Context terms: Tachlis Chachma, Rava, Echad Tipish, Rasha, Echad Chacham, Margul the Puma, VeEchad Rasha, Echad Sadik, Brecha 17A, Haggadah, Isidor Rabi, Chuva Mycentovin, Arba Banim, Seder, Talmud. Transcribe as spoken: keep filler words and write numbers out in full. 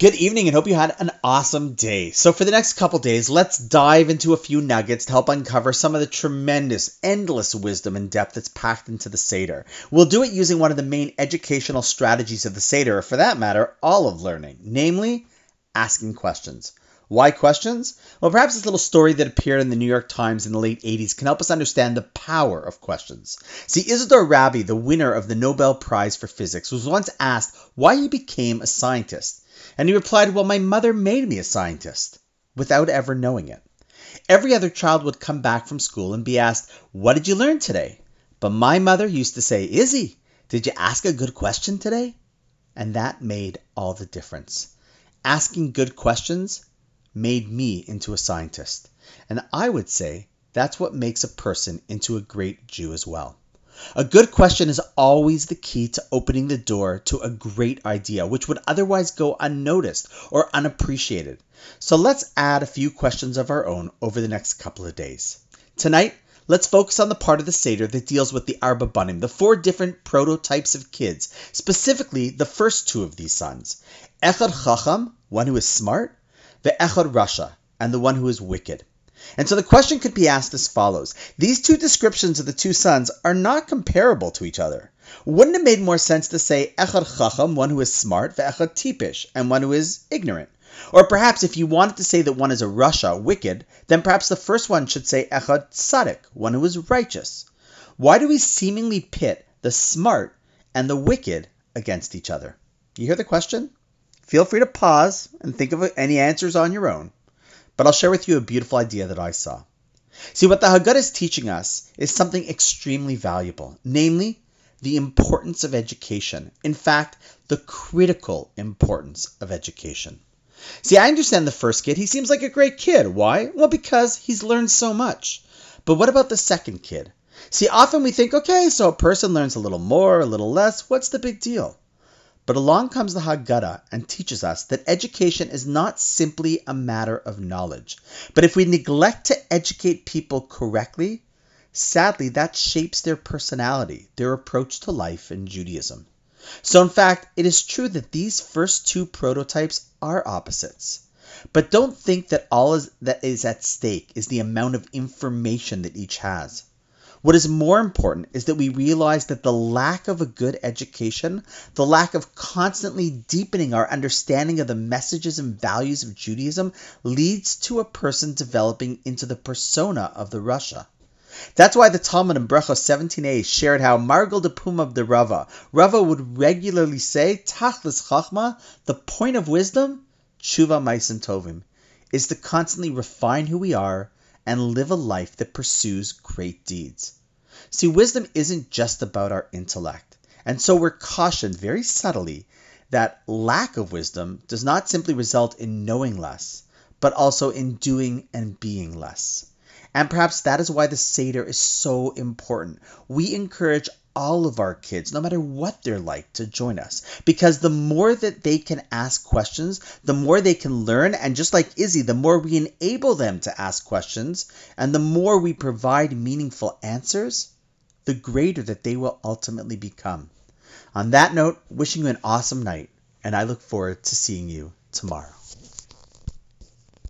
Good evening and hope you had an awesome day. So for the next couple days, let's dive into a few nuggets to help uncover some of the tremendous, endless wisdom and depth that's packed into the Seder. We'll do it using one of the main educational strategies of the Seder, or for that matter, all of learning, namely asking questions. Why questions? Well, perhaps this little story that appeared in the New York Times in the late eighties can help us understand the power of questions. See, Isidor Rabi, the winner of the Nobel Prize for Physics, was once asked why he became a scientist. And he replied, well, my mother made me a scientist, without ever knowing it. Every other child would come back from school and be asked, what did you learn today? But my mother used to say, Izzy, did you ask a good question today? And that made all the difference. Asking good questions made me into a scientist. And I would say that's what makes a person into a great Jew as well. A good question is always the key to opening the door to a great idea, which would otherwise go unnoticed or unappreciated. So let's add a few questions of our own over the next couple of days. Tonight, let's focus on the part of the Seder that deals with the Arba Banim, the four different prototypes of kids, specifically the first two of these sons, Echad Chacham, one who is smart, VeEchad Rasha, and the one who is wicked. And so the question could be asked as follows. These two descriptions of the two sons are not comparable to each other. Wouldn't it have made more sense to say Echad Chacham, one who is smart, Echad Tipish, and one who is ignorant? Or perhaps if you wanted to say that one is a Rasha, wicked, then perhaps the first one should say Echad Sadik, one who is righteous. Why do we seemingly pit the smart and the wicked against each other? You hear the question? Feel free to pause and think of any answers on your own. But I'll share with you a beautiful idea that I saw. See, what the Haggadah is teaching us is something extremely valuable, namely the importance of education. In fact, the critical importance of education. See, I understand the first kid. He seems like a great kid. Why? Well, because he's learned so much. But what about the second kid? See, often we think, okay, so a person learns a little more, a little less. What's the big deal? But along comes the Haggadah and teaches us that education is not simply a matter of knowledge. But if we neglect to educate people correctly, sadly that shapes their personality, their approach to life in Judaism. So in fact, it is true that these first two prototypes are opposites. But don't think that all is, that is at stake is the amount of information that each has. What is more important is that we realize that the lack of a good education, the lack of constantly deepening our understanding of the messages and values of Judaism, leads to a person developing into the persona of the Rasha. That's why the Talmud in Brecha seventeen A shared how Margul the Puma of the Rava, Rava would regularly say, Tachlis Chachma, the point of wisdom, Chuva Mycentovin, is to constantly refine who we are and live a life that pursues great deeds. See, wisdom isn't just about our intellect. And so we're cautioned very subtly that lack of wisdom does not simply result in knowing less, but also in doing and being less. And perhaps that is why the Seder is so important. We encourage all of our kids, no matter what they're like, to join us. Because the more that they can ask questions, the more they can learn. And just like Izzy, the more we enable them to ask questions, and the more we provide meaningful answers, the greater that they will ultimately become. On that note, wishing you an awesome night, and I look forward to seeing you tomorrow.